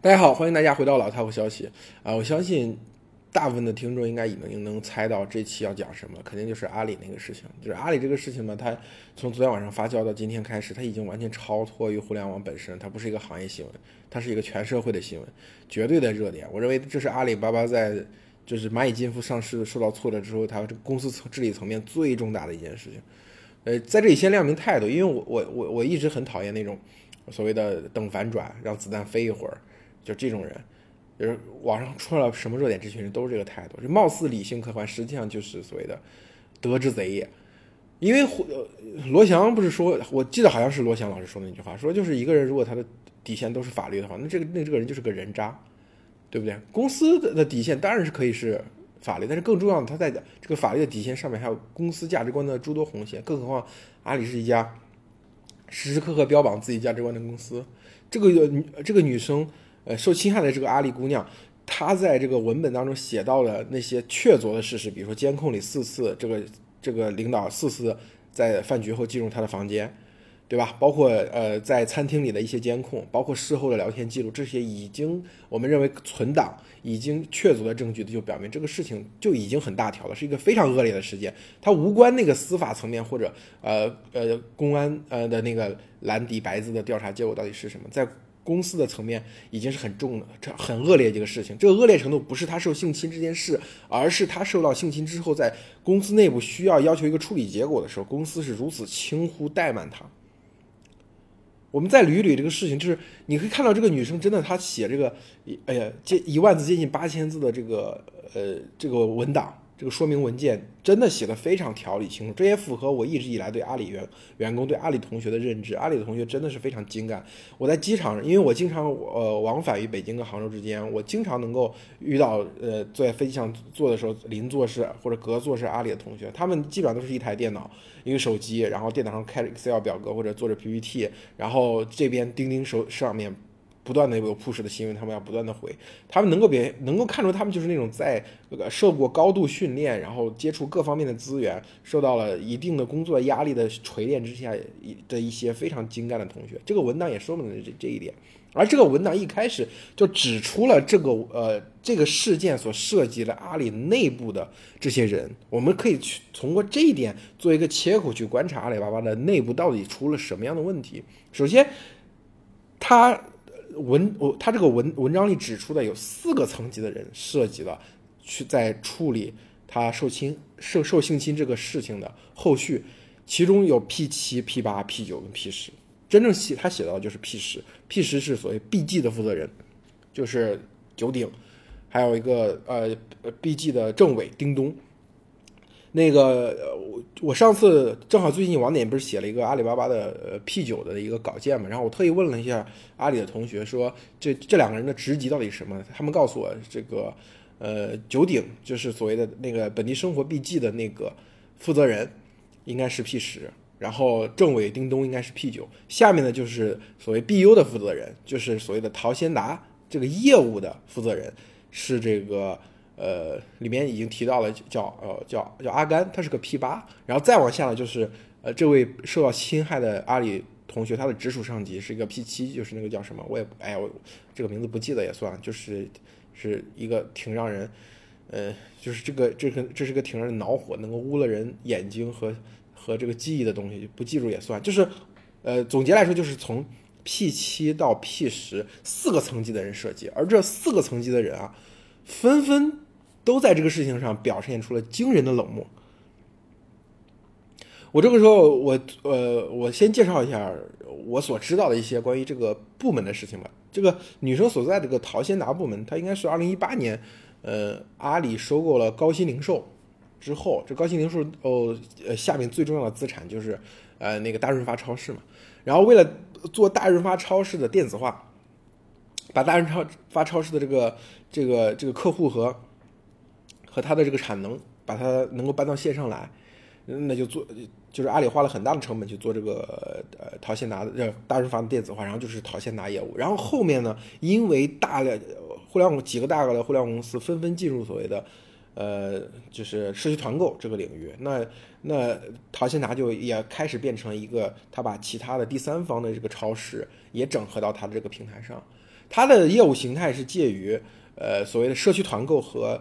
大家好，欢迎大家回到老套不消息啊！我相信大部分的听众应该已经能猜到这期要讲什么了，肯定就是阿里那个事情。就是阿里这个事情呢，它从昨天晚上发酵到今天开始，它已经完全超脱于互联网本身，它不是一个行业新闻，它是一个全社会的新闻，绝对的热点。我认为这是阿里巴巴在就是蚂蚁金服上市受到挫折之后，它这个公司治理层面最重大的一件事情。在这里先亮明态度，因为我一直很讨厌那种所谓的等反转，让子弹飞一会儿，就这种人，就是网上出了什么热点，这群人都是这个态度，就貌似理性客观，实际上就是所谓的得之贼也。因为罗翔不是说，我记得好像是罗翔老师说的那句话，说就是一个人如果他的底线都是法律的话，那这个人就是个人渣，对不对？公司的底线当然是可以是法律，但是更重要的，他在这个法律的底线上面还有公司价值观的诸多红线，更何况阿里是一家时时刻刻标榜自己价值观的公司。这个女生受侵害的这个阿里姑娘，她在这个文本当中写到了那些确凿的事实，比如说监控里4次这个领导4次在饭局后进入她的房间，对吧？包括在餐厅里的一些监控，包括事后的聊天记录，这些已经我们认为存档已经确凿的证据，就表明这个事情就已经很大条了，是一个非常恶劣的事件，它无关那个司法层面或者公安的那个蓝底白字的调查结果到底是什么，在公司的层面已经是很重的、很恶劣的一个事情。这个恶劣程度不是他受性侵这件事，而是他受到性侵之后，在公司内部需要要求一个处理结果的时候，公司是如此轻忽怠慢他。我们再捋一捋这个事情，就是你可以看到这个女生真的，她写这个10000字接近8000字的这个文档，这个说明文件真的写得非常条理清楚，这也符合我一直以来对阿里员工对阿里同学的认知。阿里的同学真的是非常精干，我在机场，因为我经常往返于北京跟杭州之间，我经常能够遇到坐在飞机上坐的时候，邻座是或者隔座是阿里的同学，他们基本上都是一台电脑一个手机，然后电脑上开着 Excel 表格或者做着 PPT， 然后这边钉钉手上面不断的有 push 的新闻，他们要不断的回，他们能够看出他们就是那种在受过高度训练，然后接触各方面的资源，受到了一定的工作压力的锤炼之下的一些非常精干的同学。这个文档也说明了这一点，而这个文档一开始就指出了这个事件所涉及的阿里内部的这些人，我们可以去通过这一点做一个切口去观察阿里巴巴的内部到底出了什么样的问题。首先，他这个文章里指出的有4个层级的人涉及了去在处理他受性侵这个事情的后续，其中有 P7 P8 P9 跟 P10， 真正他写到的就是 P10， P10 是所谓 BG 的负责人，就是九鼎，还有一个BG 的政委丁东。那个我上次正好最近网点不是写了一个阿里巴巴的P9 的一个稿件嘛，然后我特意问了一下阿里的同学说这两个人的职级到底是什么，他们告诉我这个九鼎就是所谓的那个本地生活 BG 的那个负责人应该是 P10， 然后政委丁东应该是 P9， 下面的就是所谓 BU 的负责人，就是所谓的陶先达这个业务的负责人是这个里面已经提到了叫阿甘，他是个 P8， 然后再往下呢就是这位受到侵害的阿里同学他的直属上级是一个 P7， 就是那个叫什么我这个名字不记得也算，就是一个挺让人就是这是个挺让人恼火，能够污了人眼睛和这个记忆的东西，不记住也算，就是总结来说就是从 P7 到 P10 4个层级的人涉及，而这4个层级的人啊纷纷都在这个事情上表现出了惊人的冷漠。我这个时候，我先介绍一下我所知道的一些关于这个部门的事情吧。这个女生所在这个陶先达部门，它应该是2018年，阿里收购了高鑫零售之后，这高鑫零售下面最重要的资产就是那个大润发超市嘛。然后为了做大润发超市的电子化，把大润发超市的这个客户和他的这个产能，把它能够搬到线上来，那就是阿里花了很大的成本去做这个淘现达的大润发的电子化，然后就是淘现达业务。然后后面呢，因为大量互联网几个大的互联网公司纷纷进入所谓的就是社区团购这个领域，那淘现达就也开始变成一个，他把其他的第三方的这个超市也整合到他的这个平台上。它的业务形态是介于所谓的社区团购和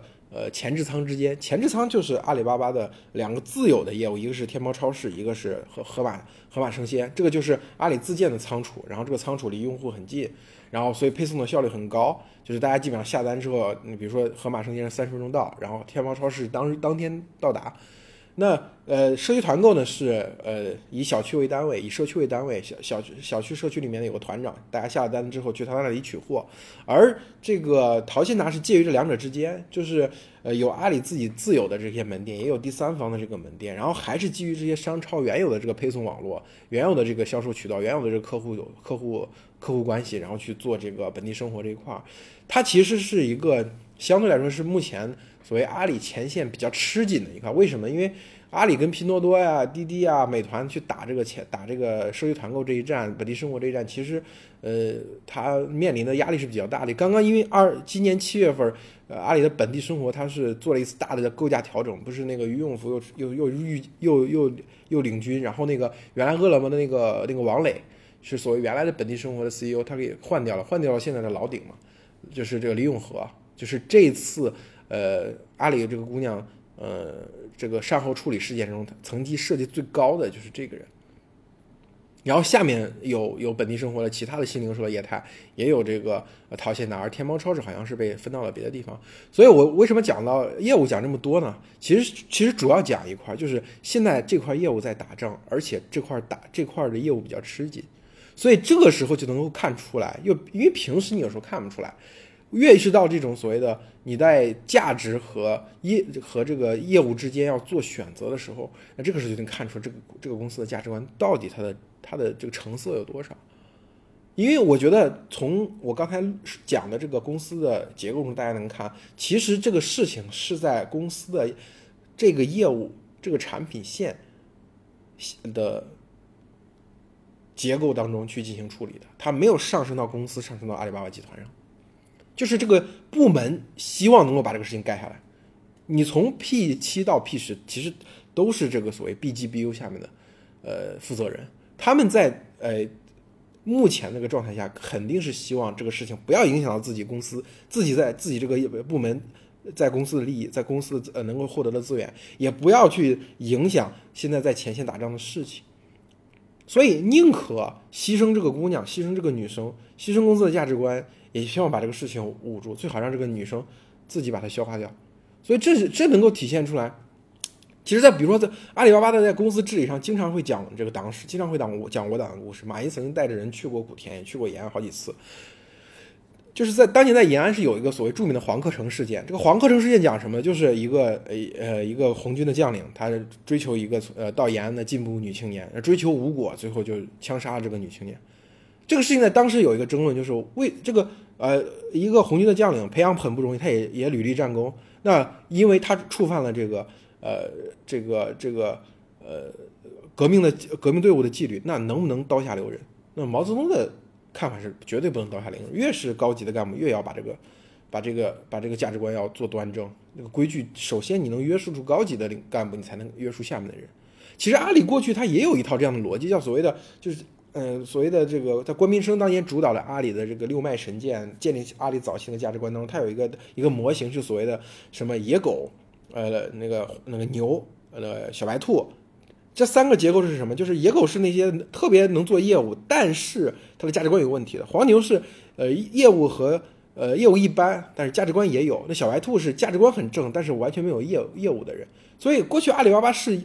前置仓之间。前置仓就是阿里巴巴的两个自有的业务，一个是天猫超市，一个是盒马生鲜，这个就是阿里自建的仓储，然后这个仓储离用户很近，然后所以配送的效率很高，就是大家基本上下单之后，你比如说盒马生鲜是30分钟到，然后天猫超市当天到达。那社区团购呢是以小区为单位，以社区为单位，小区社区里面有个团长，大家下了单之后去他那里取货。而这个淘信达是介于这两者之间，就是有阿里自己自有的这些门店，也有第三方的这个门店，然后还是基于这些商超原有的这个配送网络，原有的这个销售渠道，原有的这个客户关系，然后去做这个本地生活这一块。它其实是一个相对来说是目前所谓阿里前线比较吃紧的一块。为什么？因为阿里跟拼多多呀、滴滴呀、美团去打这个社区团购这一战、本地生活这一战，其实它面临的压力是比较大的。刚刚因为今年7月份，阿里的本地生活它是做了一次大的构架调整，不是那个俞永福又领军，然后那个原来饿了么的那个王磊是所谓原来的本地生活的 CEO， 他给换掉了现在的老顶嘛，就是这个李永和，就是这次阿里这个姑娘这个善后处理事件中层级设计最高的就是这个人，然后下面有本地生活的其他的新零售的业态，也有这个淘信达，而天猫超市好像是被分到了别的地方。所以我为什么讲到业务讲这么多呢？其实主要讲一块，就是现在这块业务在打仗，而且这块的业务比较吃紧，所以这个时候就能够看出来，又因为平时你有时候看不出来。越意识到这种所谓的你在价值和这个业务之间要做选择的时候，那这个时候就能看出这个公司的价值观到底它的这个成色有多少。因为我觉得从我刚才讲的这个公司的结构中，大家能看，其实这个事情是在公司的这个业务这个产品线的结构当中去进行处理的，它没有上升到公司，上升到阿里巴巴集团上。就是这个部门希望能够把这个事情盖下来。你从 P7 到 P10 其实都是这个所谓 BGBU 下面的负责人，他们在目前这个状态下肯定是希望这个事情不要影响到自己公司，自己这个部门在公司的利益，在公司能够获得的资源，也不要去影响现在在前线打仗的事情。所以宁可牺牲这个姑娘，牺牲这个女生，牺牲公司的价值观，也希望把这个事情捂住，最好让这个女生自己把它消化掉。所以这能够体现出来。其实在比如说在阿里巴巴的在公司治理上，经常会讲这个党史，经常会讲我党的故事。马云曾经带着人去过古田，也去过延安好几次。就是在当年在延安是有一个所谓著名的黄克诚事件。这个黄克诚事件讲什么？就是一个红军的将领，他追求一个到延安的进步女青年，追求无果，最后就枪杀了这个女青年。这个事情在当时有一个争论，就是为这个一个红军的将领培养很不容易，他也屡立战功。那因为他触犯了这个革命队伍的纪律，那能不能刀下留人？那毛泽东的看法是绝对不能刀下留人，越是高级的干部越要把这个价值观要做端正。那个规矩，首先你能约束住高级的干部，你才能约束下面的人。其实阿里过去他也有一套这样的逻辑，叫所谓的就是所谓的这个，在官民生当年主导了阿里的这个六脉神剑，建立阿里早期的价值观当中，它有一个模型是所谓的什么野狗，那个牛，小白兔。这三个结构是什么？就是野狗是那些特别能做业务，但是它的价值观有问题的；黄牛是业务一般，但是价值观也有；那小白兔是价值观很正，但是完全没有业务的人。所以过去阿里巴巴是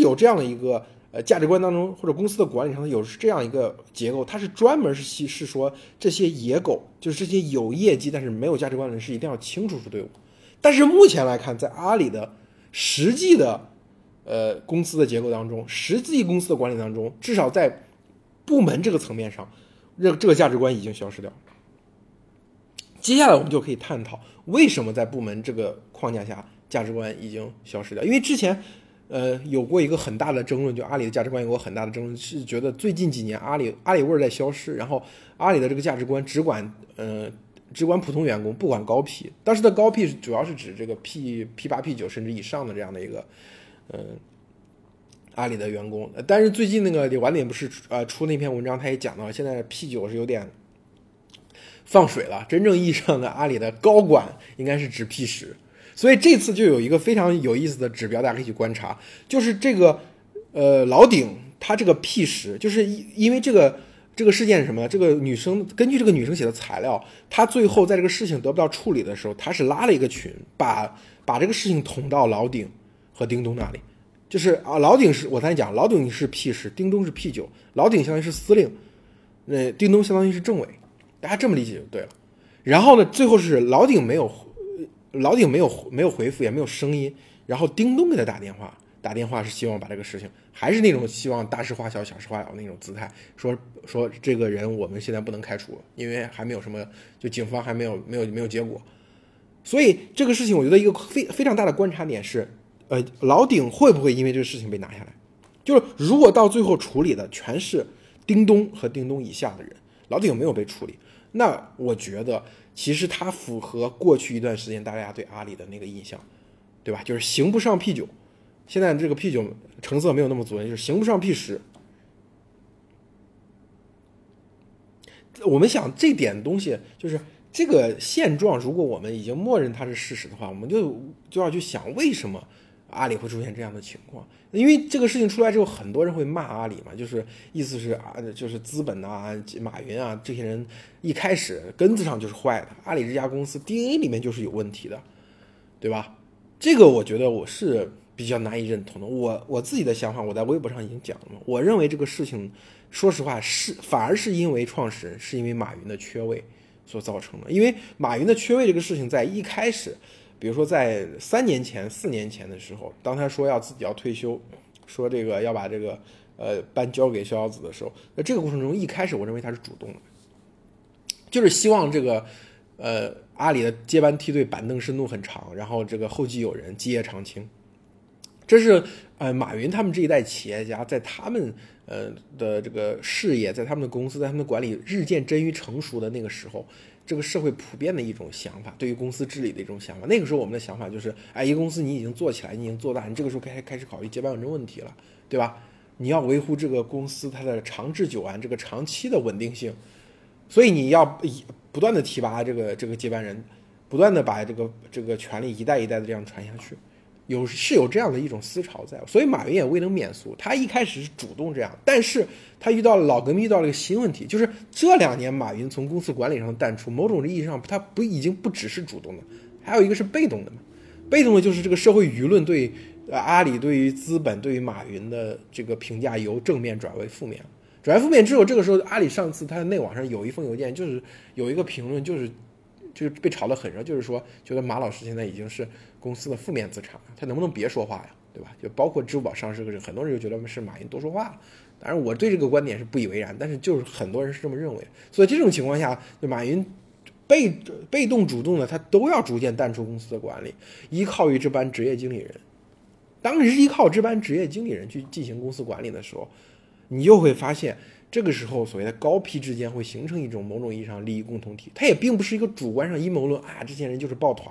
有这样的一个。价值观当中或者公司的管理上有这样一个结构，它是专门是说这些野狗，就是这些有业绩但是没有价值观的人是一定要清除出队伍。但是目前来看，在阿里的实际的公司的结构当中，实际公司的管理当中，至少在部门这个层面上，这个价值观已经消失掉了。接下来我们就可以探讨为什么在部门这个框架下价值观已经消失掉，因为之前有过一个很大的争论，就阿里的价值观有过很大的争论，是觉得最近几年阿里味儿在消失，然后阿里的这个价值观只管普通员工，不管高 P。当时的高 P 主要是指这个 P8 P9 甚至以上的这样的一个阿里的员工。但是最近那个晚点不是出那篇文章，他也讲到现在 P9 是有点放水了，真正意义上的阿里的高管应该是指 P10。所以这次就有一个非常有意思的指标，大家可以去观察，就是这个老顶他这个 P10， 就是因为这个事件是什么呢？这个女生根据这个女生写的材料，她最后在这个事情得不到处理的时候，她是拉了一个群，把这个事情捅到老顶和叮咚那里。就是啊，老顶是我才讲，老顶是 P10， 叮咚是 P9， 老顶相当于是司令，叮咚相当于是政委，大家这么理解就对了。然后呢，最后是老顶没有回复，也没有声音，然后叮咚给他打电话。打电话是希望把这个事情，还是那种希望大事化小小事化了那种姿态，说这个人我们现在不能开除，因为还没有什么，就警方还没有结果。所以这个事情我觉得一个非常大的观察点是，老顶会不会因为这个事情被拿下来？就是如果到最后处理的全是叮咚和叮咚以下的人，老顶没有被处理，那我觉得其实它符合过去一段时间大家对阿里的那个印象，对吧？就是刑不上 P9。现在这个 P9 成色没有那么足，就是刑不上 P10。我们想这点东西，就是这个现状，如果我们已经默认它是事实的话，我们就要去想为什么阿里会出现这样的情况。因为这个事情出来之后，很多人会骂阿里嘛，就是意思是啊，就是资本啊、马云啊这些人一开始根子上就是坏的，阿里这家公司 DNA 里面就是有问题的，对吧？这个我觉得我是比较难以认同的。我自己的想法我在微博上已经讲了嘛，我认为这个事情说实话是反而是因为创始人是因为马云的缺位所造成的。因为马云的缺位这个事情在一开始，比如说在3年前4年前的时候，当他说自己要退休，说这个要把这个班交给逍遥子的时候，那这个过程中一开始我认为他是主动的，就是希望这个阿里的接班梯队板凳深度很长，然后这个后继有人，基业长青。这是马云他们这一代企业家在他们的这个事业，在他们的公司，在他们的管理日渐臻于成熟的那个时候，这个社会普遍的一种想法，对于公司治理的一种想法。那个时候我们的想法就是，哎，一个公司你已经做起来，你已经做大，你这个时候开始考虑接班人问题了，对吧？你要维护这个公司它的长治久安，这个长期的稳定性，所以你要不断的提拔这个接班人，不断的把这个权力一代一代的这样传下去。是有这样的一种思潮在，所以马云也未能免俗。他一开始是主动这样，但是他遇到了老革命，遇到了一个新问题，就是这2年马云从公司管理上淡出，某种意义上他已经不只是主动的，还有一个是被动的嘛。被动的就是这个社会舆论对阿里、对于资本、对于马云的这个评价由正面转为负面，转为负面之后，这个时候阿里上次他的内网上有一封邮件，就是有一个评论就是被炒得很热，就是说觉得马老师现在已经是公司的负面资产了，他能不能别说话呀，对吧？就包括支付宝上市，很多人就觉得是马云多说话了。当然我对这个观点是不以为然，但是就是很多人是这么认为。所以这种情况下，就马云被动主动的他都要逐渐淡出公司的管理，依靠于这班职业经理人。当你是依靠这班职业经理人去进行公司管理的时候，你又会发现这个时候所谓的高 P 之间会形成一种某种意义上利益共同体。它也并不是一个主观上阴谋论啊，这些人就是抱团，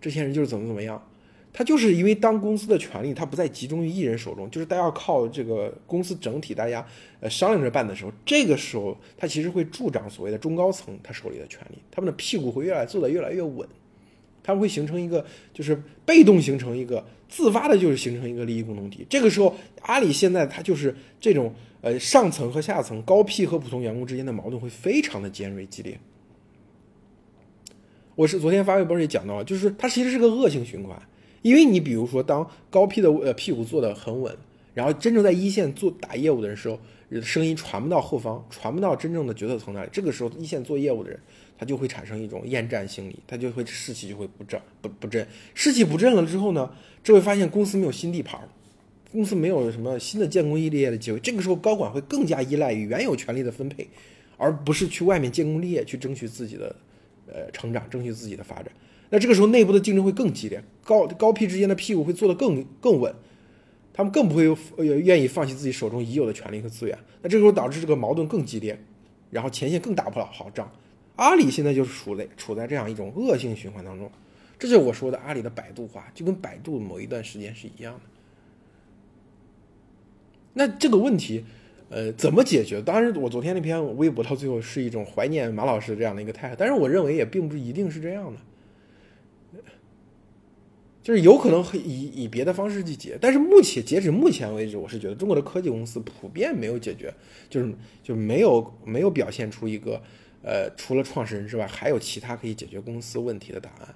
这些人就是怎么样。它就是因为当公司的权力它不再集中于一人手中，就是大家要靠这个公司整体大家商量着办的时候，这个时候它其实会助长所谓的中高层他手里的权力，他们的屁股会越来越稳，他们会形成一个就是被动形成一个自发的就是形成一个利益共同体。这个时候阿里现在它就是这种上层和下层，高 P 和普通员工之间的矛盾会非常的尖锐激烈。我是昨天发微博也讲到了，就是它其实是个恶性循环。因为你比如说当高 P 的屁股坐得很稳，然后真正在一线做打业务的时候，声音传不到后方，传不到真正的决策层那里，这个时候一线做业务的人他就会产生一种厌战心理，他就会士气就会不振，士气不振了之后呢，这会发现公司没有新地盘，公司没有什么新的建功立业的机会，这个时候高管会更加依赖于原有权力的分配，而不是去外面建功立业去争取自己的成长，争取自己的发展。那这个时候内部的竞争会更激烈，高 P 之间的屁股会做得更稳，他们更不会愿意放弃自己手中已有的权力和资源，那这个时候导致这个矛盾更激烈，然后前线更打不了好仗。阿里现在就是处在这样一种恶性循环当中，这就是我说的阿里的百度化，就跟百度某一段时间是一样的。那这个问题怎么解决？当然，我昨天那篇微博到最后是一种怀念马老师这样的一个态度，但是我认为也并不一定是这样的，就是有可能以别的方式去解。但是截止目前为止，我是觉得中国的科技公司普遍没有解决，就没有表现出一个除了创始人之外，还有其他可以解决公司问题的答案。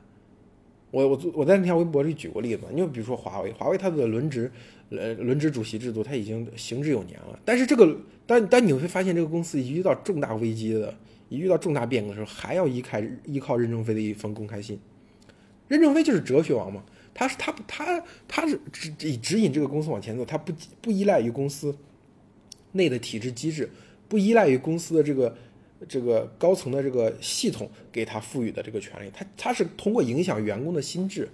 我在那条微博里举过例子，因为比如说华为它的轮值主席制度它已经行之有年了，但是但你会发现这个公司一遇到重大危机的，一遇到重大变革的时候，还要依靠任正非的一封公开信。任正非就是哲学王嘛，他是指引这个公司往前走，他不依赖于公司内的体制机制，不依赖于公司的这个高层的这个系统给他赋予的这个权利，他是通过影响员工的心智，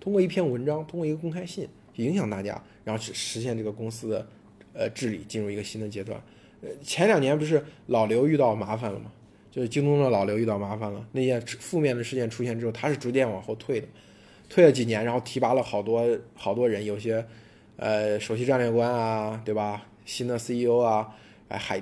通过一篇文章，通过一个公开信影响大家，然后实现这个公司的治理进入一个新的阶段。前两年不是老刘遇到麻烦了吗？就是京东的老刘遇到麻烦了，那件负面的事件出现之后，他是逐渐往后退的，退了几年，然后提拔了好多人，有些首席战略官啊，对吧？新的 CEO 啊。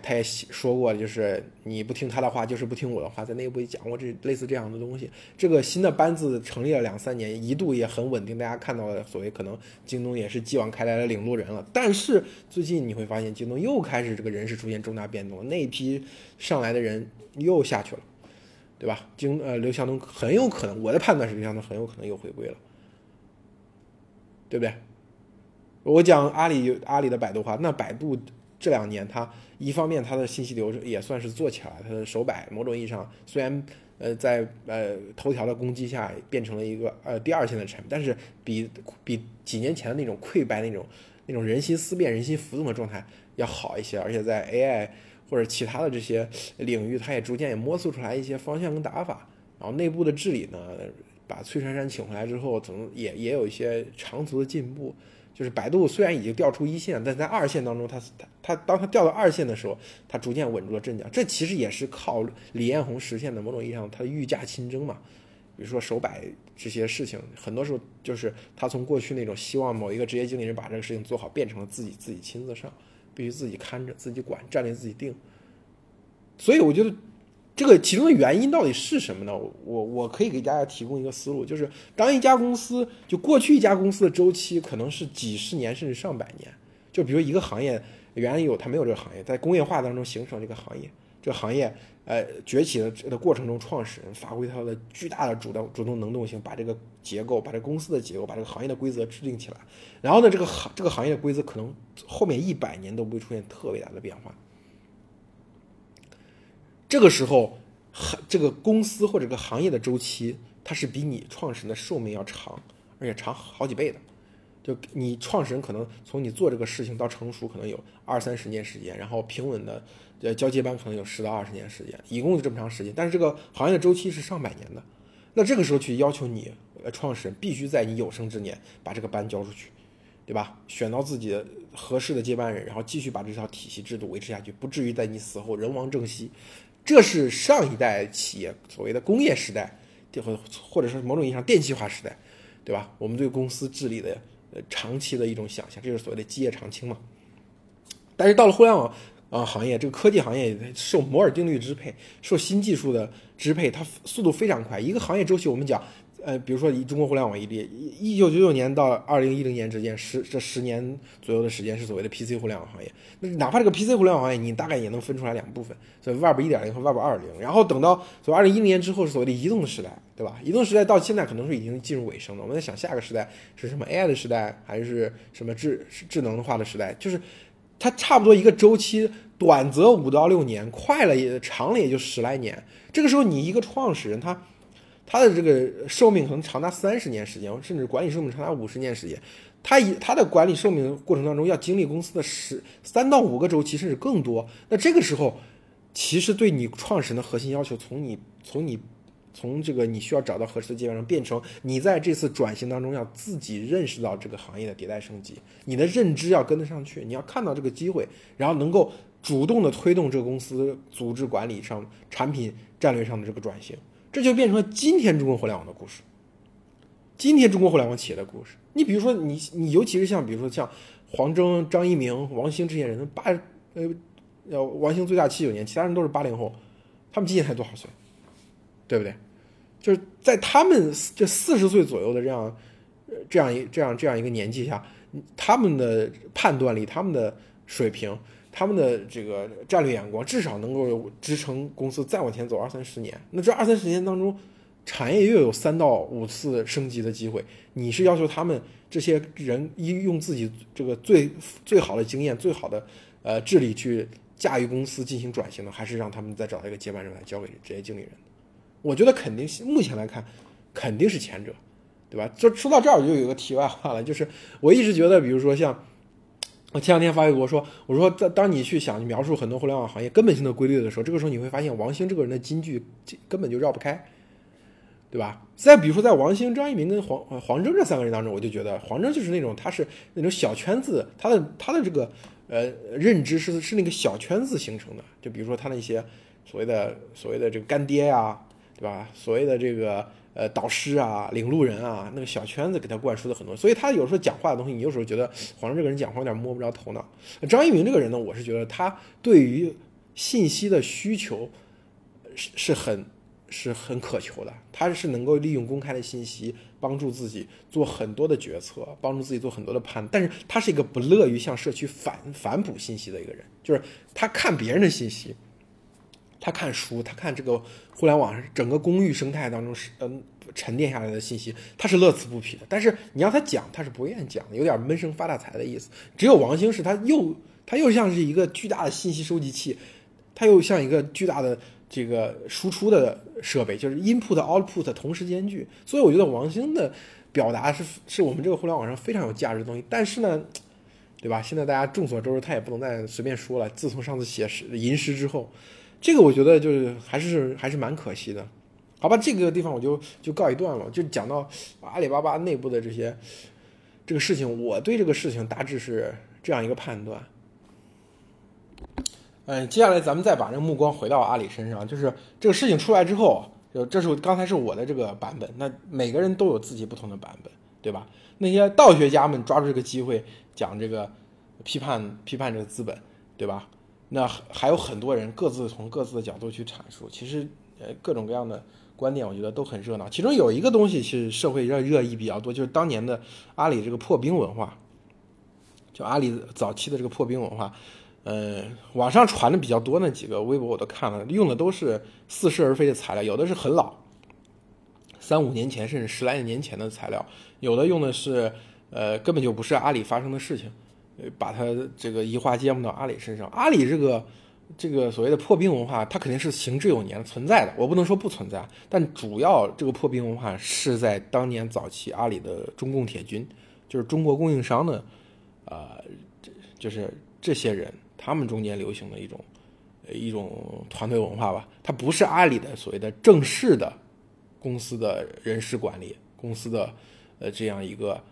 他也说过，就是你不听他的话，就是不听我的话，在内部也讲过这类似这样的东西。这个新的班子成立了2-3年，一度也很稳定，大家看到了所谓可能京东也是继往开来的领路人了。但是最近你会发现，京东又开始这个人事出现重大变动，那一批上来的人又下去了，对吧？刘强东很有可能，我的判断是刘强东很有可能又回归了，对不对？我讲阿里的百度化，那百度。这两年，它一方面它的信息流也算是做起来，它的手摆某种意义上虽然在头条的攻击下变成了一个第二线的产品，但是比几年前的那种溃败、那种人心思变、人心浮动的状态要好一些，而且在 AI 或者其他的这些领域，它也逐渐也摸索出来一些方向跟打法。然后内部的治理呢，把崔珊珊请回来之后，总也有一些长足的进步。就是百度虽然已经调出1线，但在2线当中，他当他调到2线的时候，他逐渐稳住了阵脚。这其实也是靠李彦宏实现的某种意义上他的御驾亲征嘛。比如说手摆这些事情，很多时候就是他从过去那种希望某一个职业经理人把这个事情做好，变成了自己亲自上，必须自己看着、自己管，战略自己定。所以我觉得这个其中的原因到底是什么呢？我可以给大家提供一个思路，就是当一家公司，就过去一家公司的周期可能是几十年甚至上百年，就比如一个行业原来有它没有这个行业，在工业化当中形成这个行业，崛起的过程中，创始人发挥他的巨大的主动能动性，把这个结构、把这个公司的结构、把这个行业的规则制定起来，然后呢，这个行业的规则可能后面100年都不会出现特别大的变化。这个时候，这个公司或者这个行业的周期，它是比你创始人的寿命要长，而且长好几倍的。就你创始人可能从你做这个事情到成熟，可能有20-30年时间，然后平稳的交接班可能有10到20年时间，一共就这么长时间。但是这个行业的周期是上百年的，那这个时候去要求你创始人必须在你有生之年把这个班交出去，对吧？选到自己合适的接班人，然后继续把这套体系制度维持下去，不至于在你死后人亡政息。这是上一代企业所谓的工业时代，或者说某种意义上电气化时代，对吧？我们对公司治理的长期的一种想象，这就是所谓的基业长青嘛。但是到了互联网行业，这个科技行业受摩尔定律支配，受新技术的支配，它速度非常快。一个行业周期，我们讲，比如说以中国互联网一例，1996年到2010年之间，这10年左右的时间是所谓的 PC 互联网行业。那哪怕这个 PC 互联网行业，你大概也能分出来2部分，所以 Web 1.0 和 Web 2.0。然后等到所谓2010年之后是所谓的移动时代，对吧？移动时代到现在可能是已经进入尾声了。我们在想下个时代是什么 AI 的时代，还是什么智能化的时代？就是它差不多一个周期，短则5到6年，快了也长了也就10来年。这个时候你一个创始人他的这个寿命可能长达30年时间，甚至管理寿命长达50年时间。他的管理寿命过程当中要经历公司的3到5个周期，甚至更多。那这个时候，其实对你创始人的核心要求，从这个你需要找到合适的接班人，变成你在这次转型当中要自己认识到这个行业的迭代升级，你的认知要跟得上去，你要看到这个机会，然后能够主动的推动这个公司组织管理上、产品战略上的这个转型。这就变成了今天中国互联网的故事，今天中国互联网企业的故事。你比如说你尤其是像比如说像黄峥、张一鸣、王兴这些人，要王兴最大79年，其他人都是80后，他们今年才多少岁，对不对？就是在他们这40岁左右的这样一个年纪下，他们的判断力、他们的水平、他们的这个战略眼光，至少能够支撑公司再往前走20-30年。那这20-30年当中，产业又有3到5次升级的机会，你是要求他们这些人用自己这个最好的经验、最好的智力去驾驭公司进行转型呢，还是让他们再找一个接班人来交给这些经理人？我觉得肯定，目前来看，肯定是前者，对吧？就说到这儿，我就有一个题外话了，就是我一直觉得，比如说像我前两天发微博说，我说当你去想描述很多互联网行业根本性的规律的时候，这个时候你会发现王兴这个人的金句根本就绕不开，对吧？再比如说在王兴、张一鸣跟黄峥这3个人当中，我就觉得黄峥就是那种，他是那种小圈子，他的这个认知是那个小圈子形成的，就比如说他那些所谓的这个干爹啊，对吧？所谓的这个导师啊、领路人啊，那个小圈子给他灌输的很多，所以他有时候讲话的东西，你有时候觉得黄峥这个人讲话有点摸不着头脑。张一鸣这个人呢，我是觉得他对于信息的需求是很渴求的，他是能够利用公开的信息帮助自己做很多的决策，帮助自己做很多的判断，但是他是一个不乐于向社区反哺信息的一个人，就是他看别人的信息。他看书，他看这个互联网整个公寓生态当中沉淀下来的信息，他是乐此不疲的。但是你让他讲，他是不愿讲的，有点闷声发大财的意思。只有王兴是他又像是一个巨大的信息收集器，他又像一个巨大的这个输出的设备，就是 input output 同时兼具。所以我觉得王兴的表达是我们这个互联网上非常有价值的东西。但是呢，对吧？现在大家众所周知，他也不能再随便说了。自从上次写吟诗之后。这个我觉得就是还是蛮可惜的，好吧，这个地方我就告一段了。就讲到阿里巴巴内部的这个事情，我对这个事情大致是这样一个判断。接下来咱们再把这个目光回到阿里身上，就是这个事情出来之后，这是刚才是我的这个版本，那每个人都有自己不同的版本，对吧？那些道学家们抓住这个机会讲这个批判这个资本，对吧？那还有很多人各自从各自的角度去阐述，其实各种各样的观点我觉得都很热闹。其中有一个东西是社会热议比较多，就是当年的阿里这个破冰文化，就阿里早期的这个破冰文化，网上传的比较多那几个微博我都看了，用的都是似是而非的材料，有的是很老3-5年前甚至10来年前的材料，有的用的是根本就不是阿里发生的事情，把它这个移花接木到阿里身上。阿里这个所谓的破冰文化，它肯定是行之有年存在的，我不能说不存在，但主要这个破冰文化是在当年早期阿里的中共铁军，就是中国供应商的就是这些人他们中间流行的一种团队文化吧。它不是阿里的所谓的正式的公司的人事管理，公司的这样一个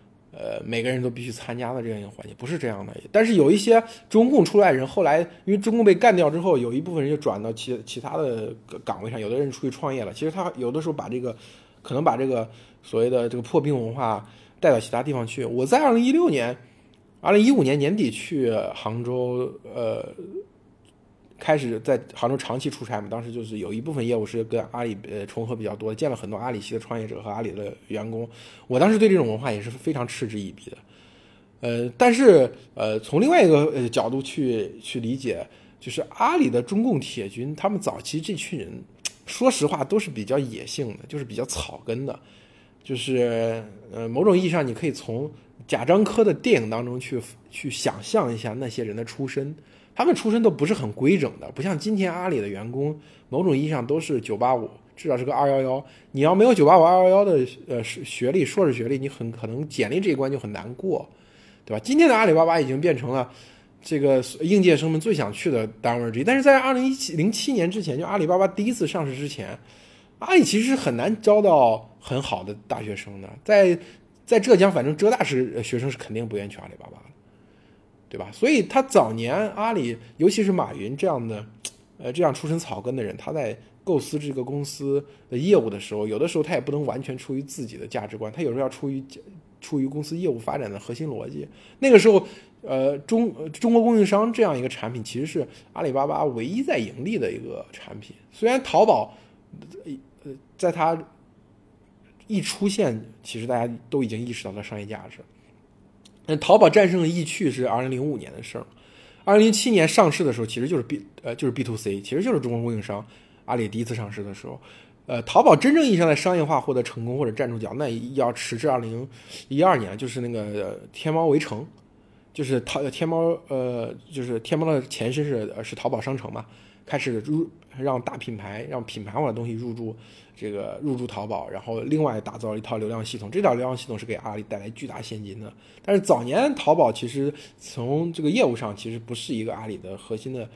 每个人都必须参加的这样一个环节，不是这样的。但是有一些中共出来人，后来因为中共被干掉之后，有一部分人就转到其他的岗位上，有的人出去创业了。其实他有的时候可能把这个所谓的这个破冰文化带到其他地方去。我在2015年年底去杭州，开始在杭州长期出差嘛，当时就是有一部分业务是跟阿里重合比较多，见了很多阿里系的创业者和阿里的员工。我当时对这种文化也是非常嗤之以鼻的，但是从另外一个角度去理解，就是阿里的中共铁军，他们早期这群人，说实话都是比较野性的，就是比较草根的，就是某种意义上你可以从贾樟柯的电影当中去想象一下那些人的出身。他们出身都不是很规整的，不像今天阿里的员工，某种意义上都是985，至少是个211。你要没有985、211的学历，硕士学历，你很可能简历这一关就很难过，对吧？今天的阿里巴巴已经变成了这个应届生们最想去的单位之一。但是在2007年之前，就阿里巴巴第一次上市之前，阿里其实很难招到很好的大学生的，在浙江，反正浙大是学生是肯定不愿意去阿里巴巴的。对吧？所以他早年阿里，尤其是马云这样的，这样出身草根的人，他在构思这个公司的业务的时候，有的时候他也不能完全出于自己的价值观，他有时候要出于公司业务发展的核心逻辑。那个时候，中国供应商这样一个产品其实是阿里巴巴唯一在盈利的一个产品。虽然淘宝在它一出现，其实大家都已经意识到它商业价值。但淘宝战胜了易趣是2005年的事儿。2007年上市的时候其实就是 B2C， 其实就是中国供应商阿里第一次上市的时候。淘宝真正意义上的商业化获得成功或者站住脚，那要迟至2012年，就是那个天猫围城，就是天猫的前身是淘宝商城嘛，开始让大品牌化的东西入驻淘宝，然后另外打造一套流量系统，这套流量系统是给阿里带来巨大现金的。但是早年淘宝其实从这个业务上其实不是一个阿里的核心的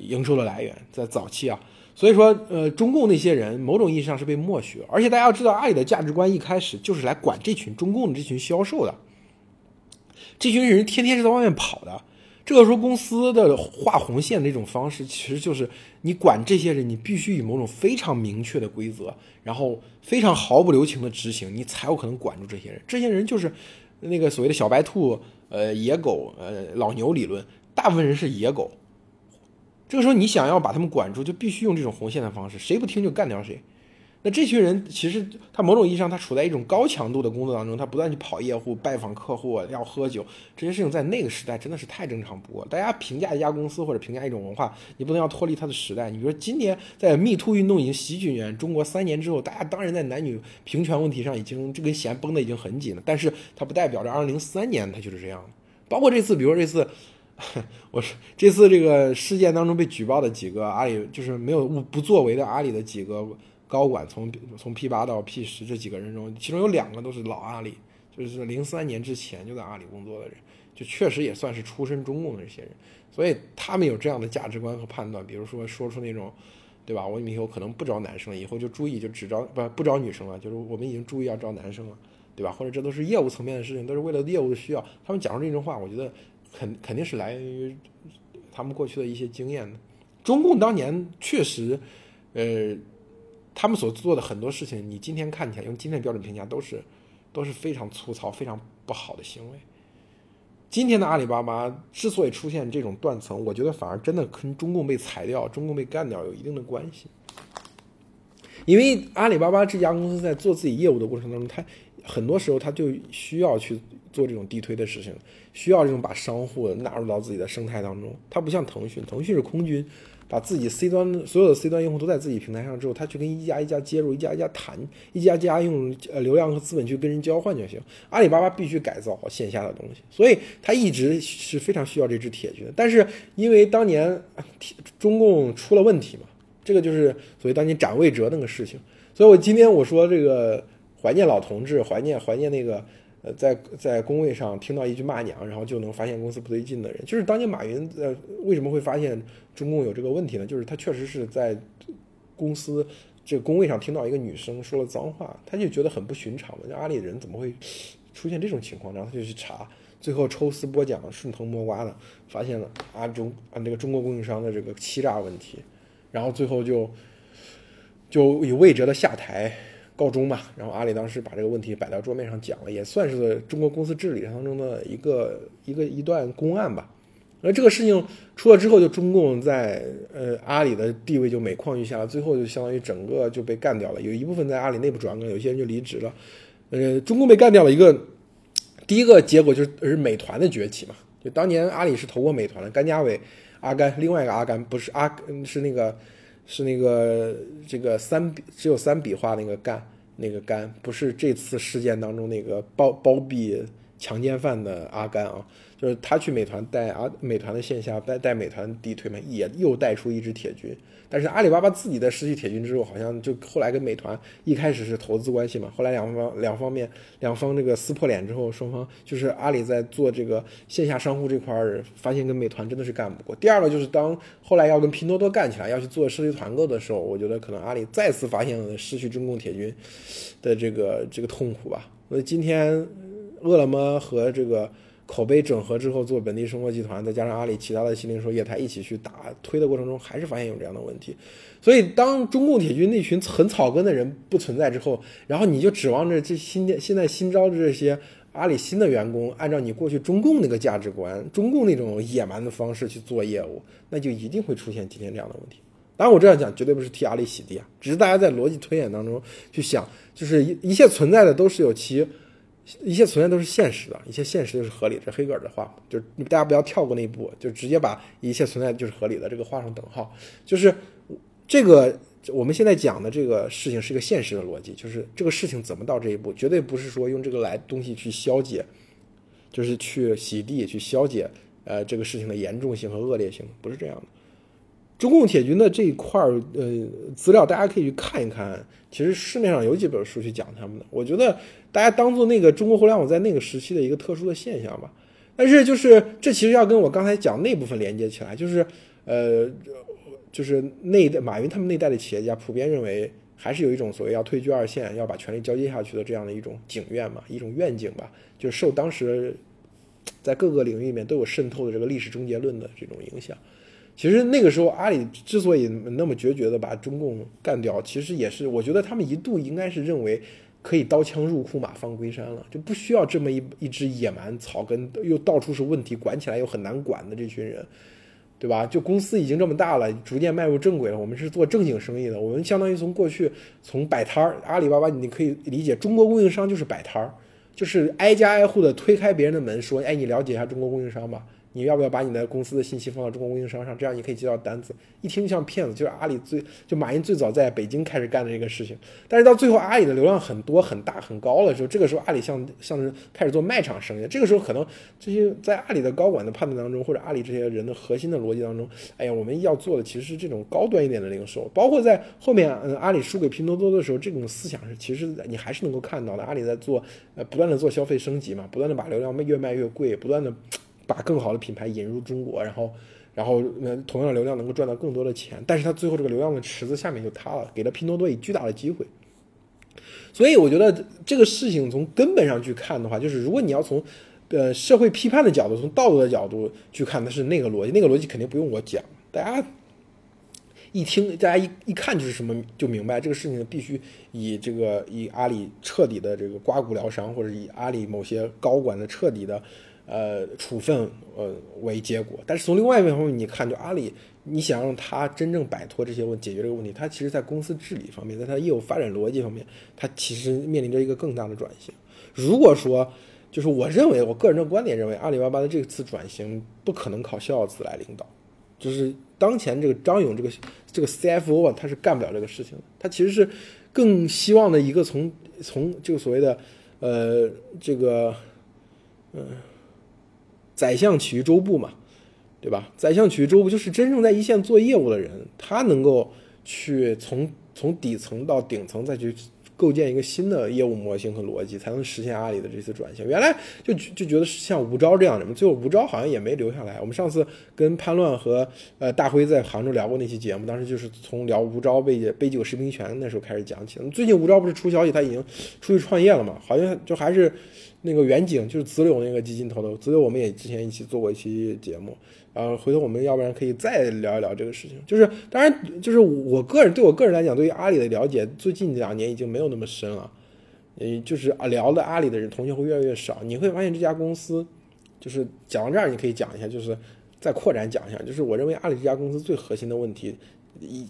营收的来源，在早期啊。所以说中共那些人某种意义上是被默许，而且大家要知道阿里的价值观一开始就是来管这群中共的这群销售的，这群人天天是在外面跑的。这个时候公司的画红线的一种方式其实就是你管这些人你必须以某种非常明确的规则，然后非常毫不留情的执行，你才有可能管住这些人。这些人就是那个所谓的小白兔野狗老牛理论，大部分人是野狗。这个时候你想要把他们管住，就必须用这种红线的方式，谁不听就干掉谁。那这群人其实他某种意义上他处在一种高强度的工作当中，他不断去跑业务、拜访客户、要喝酒，这些事情在那个时代真的是太正常不过。大家评价一家公司或者评价一种文化，你不能要脱离它的时代。你比如说今年在MeToo运动已经席卷中国3年之后，大家当然在男女平权问题上已经这根弦绷得已经很紧了，但是它不代表着2003年它就是这样的。包括这次，比如说这次这个事件当中被举报的几个阿里，就是没有不作为的阿里的几个高管，从 P8 到 P10 这几个人中，其中有2个都是老阿里，就是03年之前就在阿里工作的人，就确实也算是出身中共的这些人，所以他们有这样的价值观和判断。比如说出那种，对吧，我以后可能不招男生了，以后就注意就只招不招女生了，就是我们已经注意要招男生了，对吧？或者这都是业务层面的事情，都是为了业务的需要。他们讲出这种话，我觉得肯定是来源于他们过去的一些经验的。中共当年确实他们所做的很多事情，你今天看起来用今天的标准评价都是非常粗糙非常不好的行为。今天的阿里巴巴之所以出现这种断层，我觉得反而真的跟中共被裁掉、中共被干掉有一定的关系。因为阿里巴巴这家公司在做自己业务的过程当中，它很多时候它就需要去做这种地推的事情，需要这种把商户纳入到自己的生态当中。它不像腾讯是空军，把自己 C 端所有的 C 端用户都在自己平台上之后，他去跟一家一家接入，一家一家谈，一家家用流量和资本去跟人交换就行。阿里巴巴必须改造线下的东西，所以他一直是非常需要这只铁军。但是因为当年中共出了问题嘛，这个就是所谓当年斩魏哲那个事情，所以今天我说这个怀念老同志，怀念那个在工位上听到一句骂娘，然后就能发现公司不对劲的人，就是当年马云为什么会发现中共有这个问题呢？就是他确实是在公司这个工位上听到一个女生说了脏话，他就觉得很不寻常嘛，阿里人怎么会出现这种情况？然后他就去查，最后抽丝剥茧、顺藤摸瓜的发现了这个中国供应商的这个欺诈问题，然后最后就以魏哲的下台告终嘛，然后阿里当时把这个问题摆到桌面上讲了，也算是中国公司治理当中的一段公案吧。而这个事情出了之后，就中共在阿里的地位就每况愈下，最后就相当于整个就被干掉了。有一部分在阿里内部转岗，有些人就离职了。中共被干掉了第一个结果就是美团的崛起嘛。就当年阿里是投过美团的，甘家伟、阿甘，另外一个阿甘不是阿是那个。是那个这个只有三笔画那个甘，不是这次事件当中那个包庇强奸犯的阿甘啊，就是他去美团带美团的线下带美团地推嘛，也又带出一支铁军。但是阿里巴巴自己在失去铁军之后，好像就后来跟美团一开始是投资关系嘛，后来两方这个撕破脸之后，双方就是阿里在做这个线下商户这块发现跟美团真的是干不过。第二个就是当后来要跟拼多多干起来，要去做社区团购的时候，我觉得可能阿里再次发现了失去中共铁军的这个痛苦吧。所以今天饿了么和这个口碑整合之后做本地生活集团，再加上阿里其他的新零售业态一起去推的过程中，还是发现有这样的问题。所以当中共铁军那群很草根的人不存在之后，然后你就指望着这现在新招的这些阿里新的员工按照你过去中共那个价值观，中共那种野蛮的方式去做业务，那就一定会出现今天这样的问题。当然我这样讲绝对不是替阿里洗地啊，只是大家在逻辑推演当中去想，就是一切存在的都是有其一切存在都是现实的，一切现实就是合理，这是黑格尔的话，就是大家不要跳过那一步，就直接把一切存在就是合理的这个画上等号。就是这个我们现在讲的这个事情是一个现实的逻辑，就是这个事情怎么到这一步，绝对不是说用这个来东西去消解，就是去洗地去消解这个事情的严重性和恶劣性，不是这样的。中共铁军的这一块资料大家可以去看一看，其实市面上有几本书去讲他们的，我觉得大家当做那个中国互联网在那个时期的一个特殊的现象吧。但是就是这其实要跟我刚才讲那部分连接起来，就是马云他们那代的企业家普遍认为还是有一种所谓要退居二线，要把权力交接下去的这样的一种景愿嘛，一种愿景吧，就是受当时在各个领域里面都有渗透的这个历史终结论的这种影响。其实那个时候阿里之所以那么决绝的把中共干掉，其实也是我觉得他们一度应该是认为可以刀枪入库马放归山了，就不需要这么一只野蛮草根又到处是问题管起来又很难管的这群人，对吧？就公司已经这么大了，逐渐迈入正轨了，我们是做正经生意的，我们相当于从过去从摆摊，阿里巴巴你可以理解中国供应商就是摆摊，就是挨家挨户的推开别人的门说，哎，你了解一下中国供应商吧，你要不要把你的公司的信息放到中国供应商上，这样你可以接到单子。一听就像骗子，就是马云最早在北京开始干的这个事情。但是到最后阿里的流量很多很大很高了之后，这个时候阿里像是开始做卖场生意。这个时候可能这些在阿里的高管的判断当中，或者阿里这些人的核心的逻辑当中，哎呀，我们要做的其实是这种高端一点的零售。包括在后面阿里输给拼多多的时候，这种思想是其实你还是能够看到的。阿里在做不断的做消费升级嘛，不断的把流量越卖越贵，不断的把更好的品牌引入中国，然后同样的流量能够赚到更多的钱，但是他最后这个流量的池子下面就塌了，给了拼多多以巨大的机会。所以我觉得这个事情从根本上去看的话，就是如果你要从社会批判的角度，从道德的角度去看，它是那个逻辑，那个逻辑肯定不用我讲，大家一看就是什么就明白，这个事情必须以阿里彻底的这个刮骨疗伤，或者以阿里某些高管的彻底的处分为结果。但是从另外一方面你看，就阿里你想让他真正摆脱这些解决这个问题，他其实在公司治理方面，在他业务发展逻辑方面，他其实面临着一个更大的转型。如果说就是我个人的观点认为，阿里巴巴的这次转型不可能靠肖子来领导，就是当前这个张勇这个 CFO 啊，他是干不了这个事情的。他其实是更希望的一个从这个所谓的宰相取于州部嘛，对吧？宰相取于州部就是真正在一线做业务的人，他能够去从底层到顶层再去构建一个新的业务模型和逻辑，才能实现阿里的这次转型。原来就觉得像吴钊这样的人，最后吴钊好像也没留下来。我们上次跟潘乱和大辉在杭州聊过那期节目，当时就是从聊吴钊杯酒释兵权那时候开始讲起。最近吴钊不是出消息他已经出去创业了嘛，好像就还是那个远景，就是子柳那个基金投的，子柳我们也之前一起做过一期节目，然后回头我们要不然可以再聊一聊这个事情。就是当然就是我个人来讲，对于阿里的了解最近2年已经没有那么深了，就是聊的阿里的人同学会越来越少。你会发现这家公司，就是讲到这儿你可以讲一下，就是再扩展讲一下，就是我认为阿里这家公司最核心的问题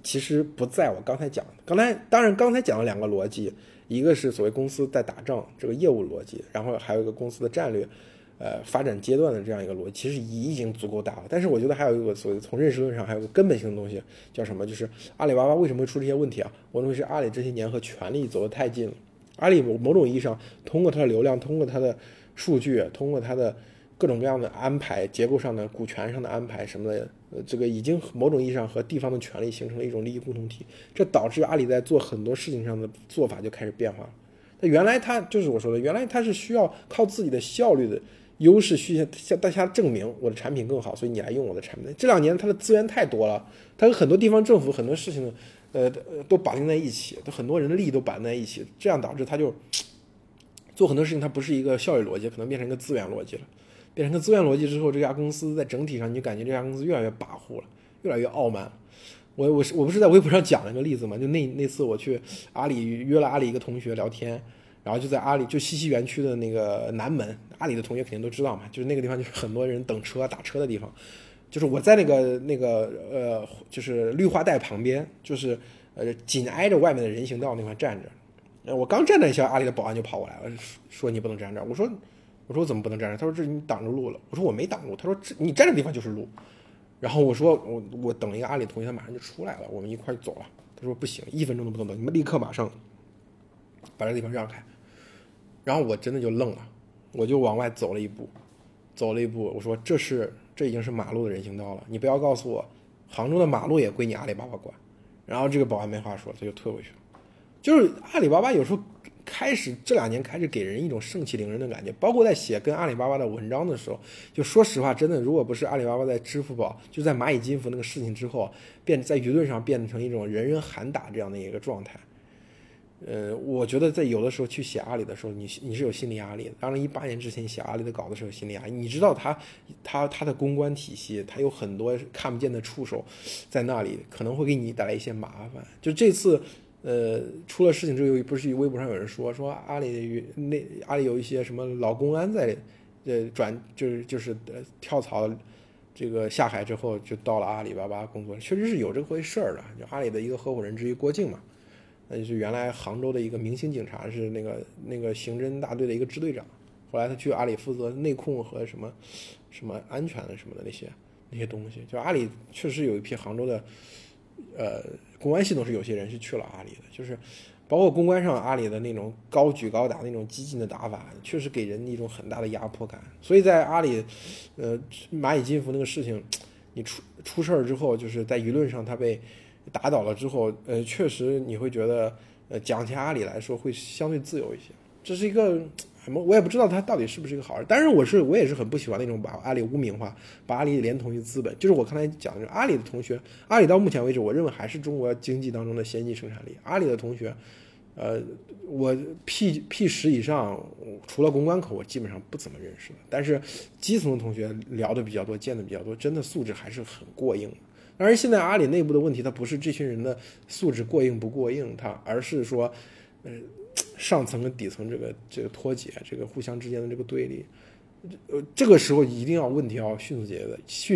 其实不在我刚才讲的，当然刚才讲了两个逻辑，一个是所谓公司在打仗这个业务逻辑，然后还有一个公司的战略发展阶段的这样一个逻辑，其实已经足够大了。但是我觉得还有一个所谓从认识论上还有个根本性的东西叫什么，就是阿里巴巴为什么会出这些问题啊？我认为是阿里这些年和权力走得太近了。阿里某种意义上通过它的流量，通过它的数据，通过它的各种各样的安排，结构上的股权上的安排什么的，这个已经某种意义上和地方的权力形成了一种利益共同体，这导致阿里在做很多事情上的做法就开始变化了。原来他就是我说的，原来他是需要靠自己的效率的优势向大家证明我的产品更好，所以你来用我的产品。这2年他的资源太多了，他和很多地方政府很多事情都绑定在一起，很多人的利益都绑定在一起，这样导致他就做很多事情，他不是一个效率逻辑，可能变成一个资源逻辑了。变成个资源逻辑之后，这家公司在整体上你就感觉这家公司越来越跋扈了，越来越傲慢了。我不是在微博上讲了一个例子嘛，就那次我去阿里约了阿里一个同学聊天，然后就在阿里，就西溪园区的那个南门，阿里的同学肯定都知道嘛，就是那个地方就是很多人等车打车的地方，就是我在那个就是绿化带旁边，就是紧挨着外面的人行道那块站着，我刚站着一下，阿里的保安就跑过来了，说你不能站这儿，我说怎么不能站这儿？他说这你挡着路了，我说我没挡路，他说这你站的地方就是路，然后我说我等一个阿里同学，他马上就出来了，我们一块走了，他说不行，1分钟都不能等，你们立刻马上把这地方让开。然后我真的就愣了，我就往外走了一步，我说这已经是马路的人行道了，你不要告诉我杭州的马路也归你阿里巴巴管。然后这个保安没话说，他就退回去了。就是阿里巴巴有时候这两年开始给人一种盛气凌人的感觉，包括在写跟阿里巴巴的文章的时候，就说实话真的，如果不是阿里巴巴在支付宝，就在蚂蚁金服那个事情之后，在舆论上变成一种人人喊打这样的一个状态。我觉得在有的时候去写阿里的时候，你是有心理压力的。2018年之前写阿里的稿子是有心理压力，你知道他的公关体系，他有很多看不见的触手在那里，可能会给你带来一些麻烦。就这次出了事情之后，不是微博上有人说阿里有一些什么老公安在就是跳槽这个下海之后就到了阿里巴巴工作，确实是有这回事儿的。就阿里的一个合伙人之一郭靖嘛。就是原来杭州的一个明星警察，是那个刑侦大队的一个支队长，后来他去阿里负责内控和什么什么安全什么的那些东西。就阿里确实有一批杭州的公安系统，是有些人是去了阿里的，就是包括公关上阿里的那种高举高打那种激进的打法，确实给人一种很大的压迫感。所以在阿里蚂蚁金服那个事情你出事儿之后，就是在舆论上他被打倒了之后，确实你会觉得，讲起阿里来说会相对自由一些。这是一个什么？我也不知道它到底是不是一个好事。但是我也是很不喜欢那种把阿里污名化，把阿里连同于资本。就是我刚才讲的，阿里的同学，阿里到目前为止，我认为还是中国经济当中的先进生产力。阿里的同学，我 P10 以上，除了公关口，我基本上不怎么认识的。但是基层的同学聊的比较多，见的比较多，真的素质还是很过硬的。当然现在阿里内部的问题，它不是这群人的素质过硬不过硬，而是说，上层跟底层这个脱节，这个互相之间的这个对立，这个时候一定要问题要迅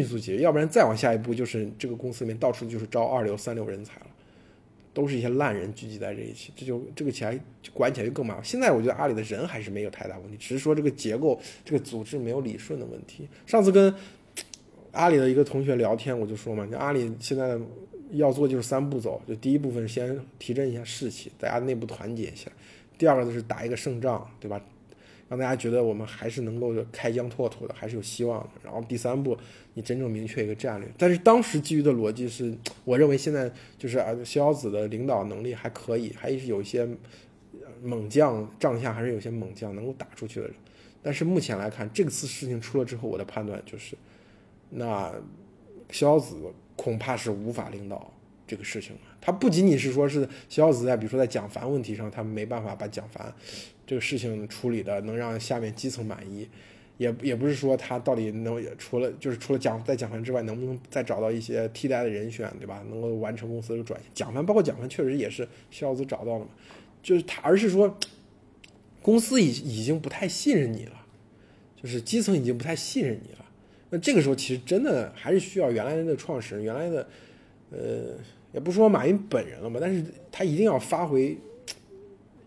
速解决，要不然再往下一步就是这个公司里面到处就是招2流3流人才了，都是一些烂人聚集在这一起，这个起来管起来就更麻烦。现在我觉得阿里的人还是没有太大问题，只是说这个结构这个组织没有理顺的问题。上次跟阿里的一个同学聊天，我就说嘛，阿里现在要做就是3步走，就第一部分先提振一下士气，大家内部团结一下；第二个就是打一个胜仗，对吧？让大家觉得我们还是能够开疆拓土的，还是有希望的。然后第3步，你真正明确一个战略。但是当时基于的逻辑是，我认为现在就是逍遥子的领导能力还可以，还是有一些猛将，帐下还是有些猛将能够打出去的人。但是目前来看，这次事情出了之后，我的判断就是，那逍遥子恐怕是无法领导这个事情了。他不仅仅是说是逍遥子在比如说在蒋凡问题上，他没办法把蒋凡这个事情处理的能让下面基层满意，也不是说他到底能除了在蒋凡之外，能不能再找到一些替代的人选，对吧？能够完成公司的转型。包括蒋凡确实也是逍遥子找到了嘛，就是他，而是说公司已经不太信任你了，就是基层已经不太信任你了。那这个时候其实真的还是需要原来的创始人，原来的也不说马云本人了嘛，但是他一定要发挥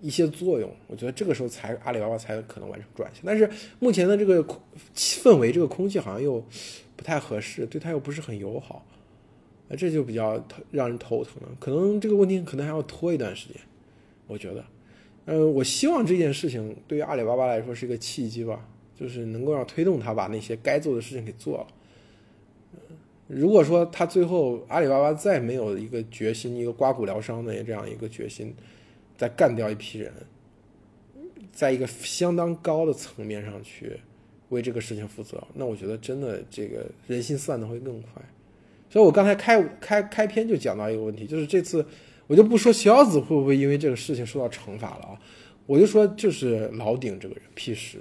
一些作用。我觉得这个时候阿里巴巴才可能完成转型。但是目前的这个氛围，这个空气好像又不太合适，对他又不是很友好，这就比较让人头疼了。可能这个问题可能还要拖一段时间，我觉得。我希望这件事情对于阿里巴巴来说是一个契机吧，就是能够让推动他把那些该做的事情给做了。如果说他最后阿里巴巴再没有一个决心，一个刮骨疗伤的这样一个决心，再干掉一批人，在一个相当高的层面上去为这个事情负责，那我觉得真的这个人心散的会更快。所以我刚才开篇就讲到一个问题，就是这次我就不说逍遥子会不会因为这个事情受到惩罚了啊，我就说就是老顶这个人 P10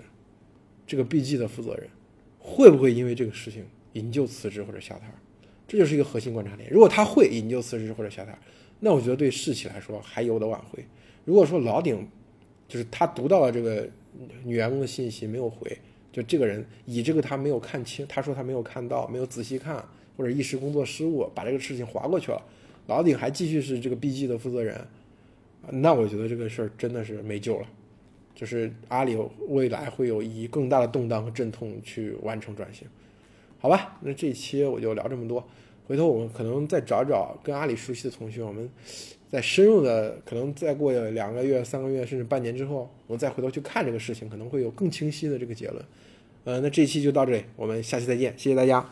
这个 BG 的负责人会不会因为这个事情引咎辞职或者下台，这就是一个核心观察点。如果他会引咎辞职或者下台，那我觉得对士气来说还有的挽回。如果说老顶就是他读到了这个女员工的信息没有回，就这个人以这个他没有看清，他说他没有看到，没有仔细看，或者一时工作失误把这个事情划过去了，老顶还继续是这个 BG 的负责人，那我觉得这个事儿真的是没救了。就是阿里未来会有以更大的动荡和阵痛去完成转型。好吧，那这一期我就聊这么多，回头我们可能再找找跟阿里熟悉的同学，我们再深入的，可能再过2个月、3个月甚至半年之后，我们再回头去看这个事情，可能会有更清晰的这个结论。那这一期就到这里，我们下期再见，谢谢大家。